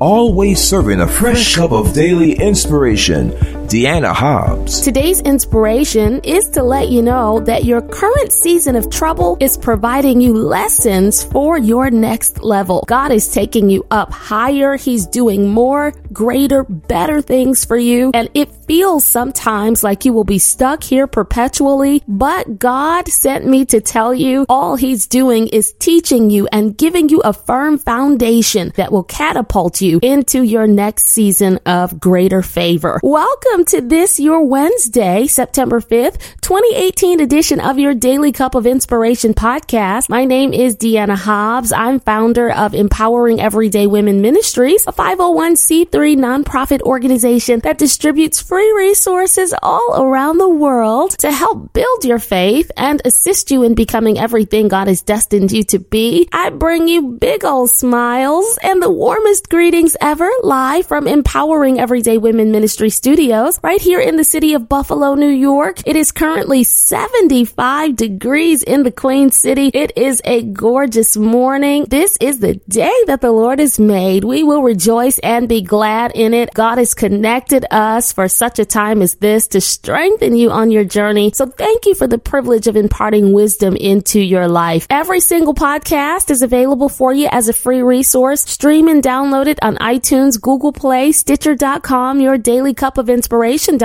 always serving a fresh cup of daily inspiration, Dianna Hobbs. Today's inspiration is to let you know that your current season of trouble is providing you lessons for your next level. God is taking you up higher. He's doing more, greater, better things for you. And it feels sometimes like you will be stuck here perpetually, but God sent me to tell you all He's doing is teaching you and giving you a firm foundation that will catapult you into your next season of greater favor. Welcome to this, your Wednesday, September 5th, 2018 edition of your Daily Cup of Inspiration podcast. My name is Dianna Hobbs. I'm founder of Empowering Everyday Women Ministries, a 501c3 nonprofit organization that distributes free resources all around the world to help build your faith and assist you in becoming everything God has destined you to be. I bring you big old smiles and the warmest greetings ever live from Empowering Everyday Women Ministry Studios right here in the city of Buffalo, New York. It is currently 75 degrees in the Queen City. It is a gorgeous morning. This is the day that the Lord has made. We will rejoice and be glad in it. God has connected us for such a time as this to strengthen you on your journey. So thank you for the privilege of imparting wisdom into your life. Every single podcast is available for you as a free resource. Stream and download it on iTunes, Google Play, Stitcher.com, your dailycupofinspiration.com,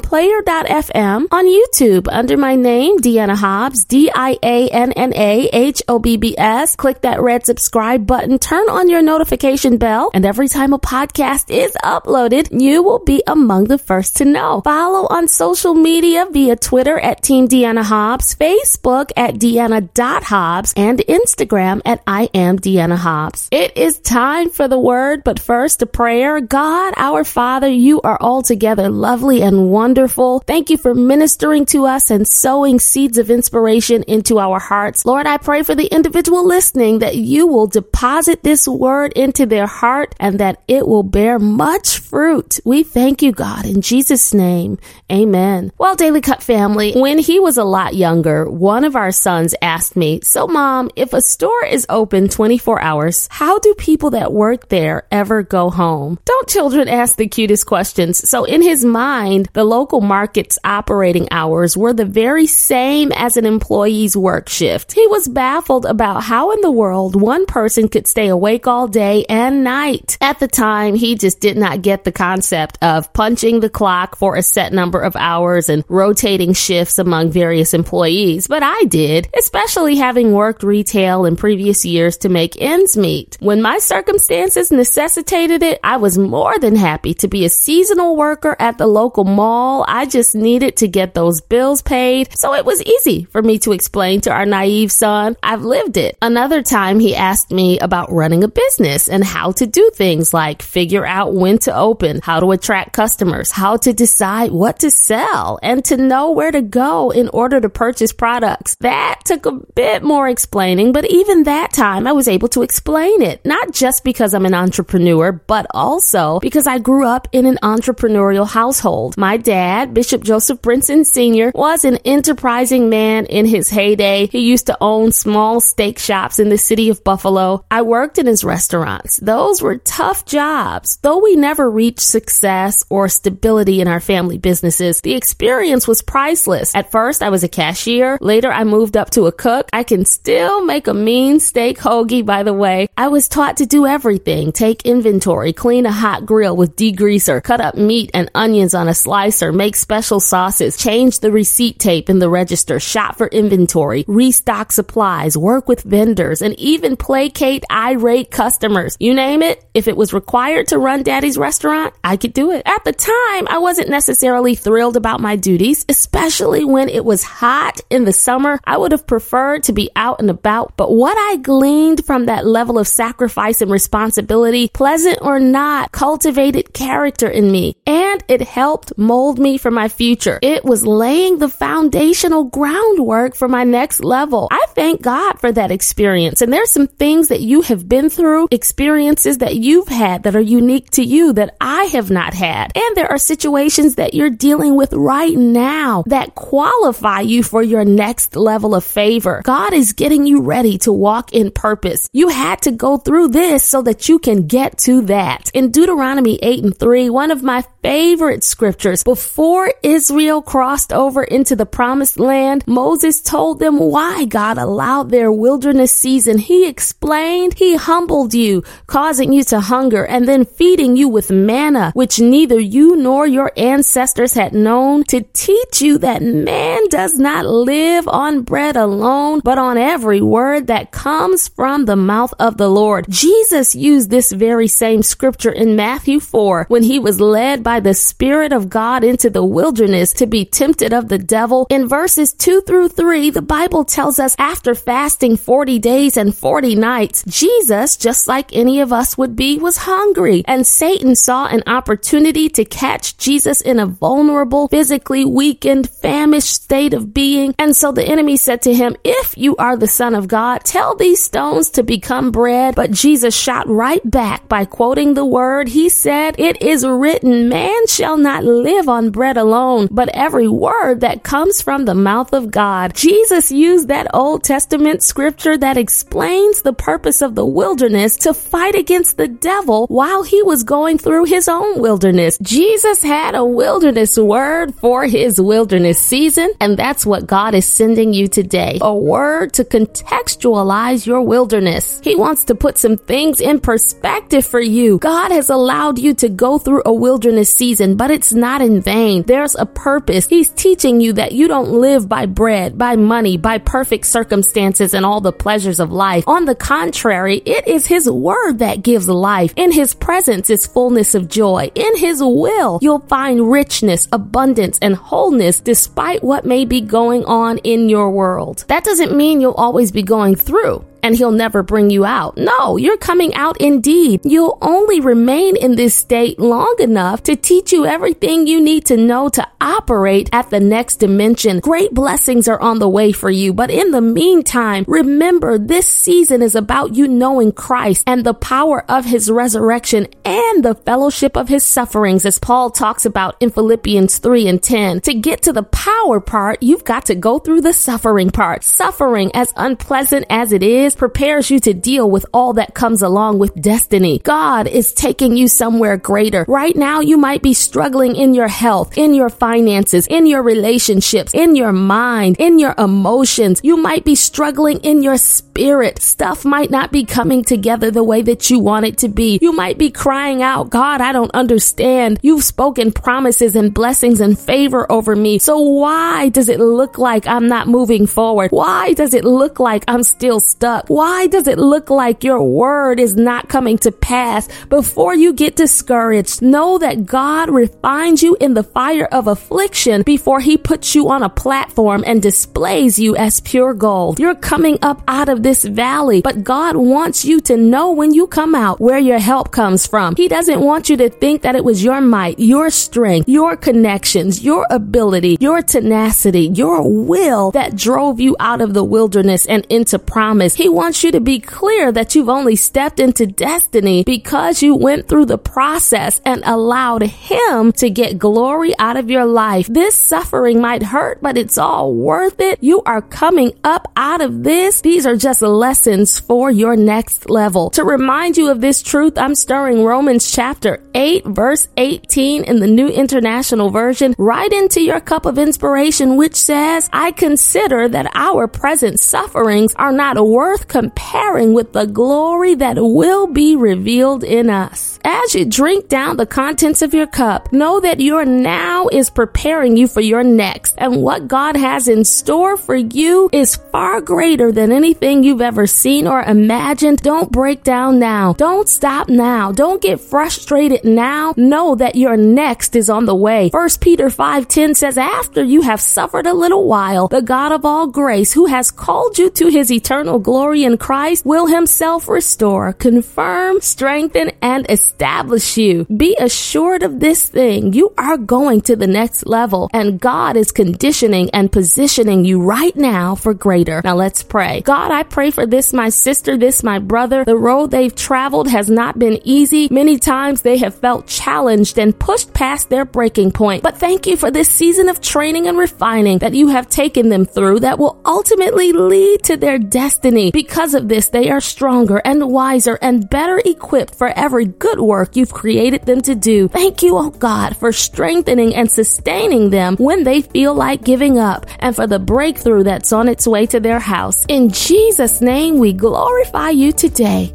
player.fm, on YouTube under my name, Dianna Hobbs, DiannaHobbs. Click that red subscribe button, turn on your notification bell, and every time a podcast is uploaded, you will be among the first to know. Follow on social media via Twitter at Team Dianna Hobbs, Facebook at Dianna.Hobbs, and Instagram at I Am Dianna Hobbs. It is time for the word, but first a prayer. God, our Father, you are altogether lovely and wonderful. Thank you for ministering to us and sowing seeds of inspiration into our hearts. Lord, I pray for the individual listening that you will deposit this word into their heart and that it will bear much fruit. We thank you, God, in Jesus' name. Amen. Well, Daily Cut family, when he was a lot younger, one of our sons asked me, "So Mom, if a store is open 24 hours, how do people that work there ever go home?" Don't children ask the cutest questions? So in his mind, the local market's operating hours were the very same as an employee's work shift. He was baffled about how in the world one person could stay awake all day and night. At the time, he just did not get the concept of punching the clock for a set number of hours and rotating shifts among various employees, but I did, especially having worked retail in previous years to make ends meet. When my circumstances necessitated it, I was more than happy to be a seasonal worker at the local mall. I just needed to get those bills paid, so it was easy for me to explain to our naive son, "I've lived it." Another time he asked me about running a business and how to do things like figure out when to open, how to attract customers, how to decide what to sell, and to know where to go in order to purchase products. That took a bit more explaining, but even that time I was able to explain it, not just because I'm an entrepreneur, but also because I grew up in an entrepreneurial household. My dad, Bishop Joseph Brinson Sr., was an enterprising man in his heyday. He used to own small steak shops in the city of Buffalo. I worked in his restaurants. Those were tough jobs. Though we never reached success or stability in our family businesses, the experience was priceless. At first, I was a cashier. Later, I moved up to a cook. I can still make a mean steak hoagie, by the way. I was taught to do everything: take inventory, clean a hot grill with degreaser, cut up meat and onions on a slicer, make special sauces, change the receipt tape in the register, shop for inventory, restock supplies, work with vendors, and even placate irate customers. You name it, if it was required to run Daddy's restaurant, I could do it. At the time, I wasn't necessarily thrilled about my duties, especially when it was hot in the summer. I would have preferred to be out and about, but what I gleaned from that level of sacrifice and responsibility, pleasant or not, cultivated character in me. And and it helped mold me for my future. It was laying the foundational groundwork for my next level. I thank God for that experience. And there's some things that you have been through, experiences that you've had that are unique to you that I have not had. And there are situations that you're dealing with right now that qualify you for your next level of favor. God is getting you ready to walk in purpose. You had to go through this so that you can get to that. In Deuteronomy 8:3, one of my favorite scriptures, before Israel crossed over into the promised land, Moses told them why God allowed their wilderness season. He explained, he humbled you, causing you to hunger and then feeding you with manna, which neither you nor your ancestors had known, to teach you that man does not live on bread alone, but on every word that comes from the mouth of the Lord. Jesus used this very same scripture in Matthew 4 when he was led by the Spirit of God into the wilderness to be tempted of the devil. In verses 2-3, the Bible tells us after fasting 40 days and 40 nights, Jesus, just like any of us would be, was hungry, and Satan saw an opportunity to catch Jesus in a vulnerable, physically weakened, famished state of being. And so the enemy said to him, "If you are the Son of God, tell these stones to become bread." But Jesus shot right back by quoting the word. He said, "It is written, man shall not live on bread alone, but every word that comes from the mouth of God." Jesus used that Old Testament scripture that explains the purpose of the wilderness to fight against the devil while he was going through his own wilderness. Jesus had a wilderness word for his wilderness season, and that's what God is sending you today. A word to contextualize your wilderness. He wants to put some things in perspective for you. God has allowed you to go through a wilderness season, but it's not in vain. There's a purpose. He's teaching you that you don't live by bread, by money, by perfect circumstances and all the pleasures of life. On the contrary, it is his word that gives life. In his presence is fullness of joy. In his will, you'll find richness, abundance, and wholeness despite what may be going on in your world. That doesn't mean you'll always be going through and he'll never bring you out. No, you're coming out indeed. You'll only remain in this state long enough to teach you everything you need to know to operate at the next dimension. Great blessings are on the way for you. But in the meantime, remember this season is about you knowing Christ and the power of his resurrection and the fellowship of his sufferings, as Paul talks about in Philippians 3:10. To get to the power part, you've got to go through the suffering part. Suffering, as unpleasant as it is, prepares you to deal with all that comes along with destiny. God is taking you somewhere greater. Right now, you might be struggling in your health, in your finances, in your relationships, in your mind, in your emotions. You might be struggling in your spirit. Stuff might not be coming together the way that you want it to be. You might be crying out, "God, I don't understand. You've spoken promises and blessings and favor over me. So why does it look like I'm not moving forward? Why does it look like I'm still stuck? Why does it look like your word is not coming to pass?" Before you get discouraged, know that God refines you in the fire of affliction before he puts you on a platform and displays you as pure gold. You're coming up out of this valley, but God wants you to know when you come out where your help comes from. He doesn't want you to think that it was your might, your strength, your connections, your ability, your tenacity, your will that drove you out of the wilderness and into promise. He wants you to be clear that you've only stepped into destiny because you went through the process and allowed him to get glory out of your life. This suffering might hurt, but it's all worth it. You are coming up out of this. These are just lessons for your next level. To remind you of this truth, I'm stirring Romans chapter 8, verse 18 in the New International Version right into your cup of inspiration, which says, "I consider that our present sufferings are not worth comparing with the glory that will be revealed in us." As you drink down the contents of your cup, know that your now is preparing you for your next, and what God has in store for you is far greater than anything you've ever seen or imagined. Don't break down now. Don't stop now. Don't get frustrated now. Know that your next is on the way. 1 Peter 5:10 says, "After you have suffered a little while, the God of all grace, who has called you to his eternal glory glory in Christ will himself restore, confirm, strengthen, and establish you. Be assured of this thing. You are going to the next level, and God is conditioning and positioning you right now for greater. Now let's pray. God, I pray for this, my sister, this, my brother. The road they've traveled has not been easy. Many times they have felt challenged and pushed past their breaking point. But thank you for this season of training and refining that you have taken them through that will ultimately lead to their destiny. Because of this, they are stronger and wiser and better equipped for every good work you've created them to do. Thank you, oh God, for strengthening and sustaining them when they feel like giving up and for the breakthrough that's on its way to their house. In Jesus' name, we glorify you today.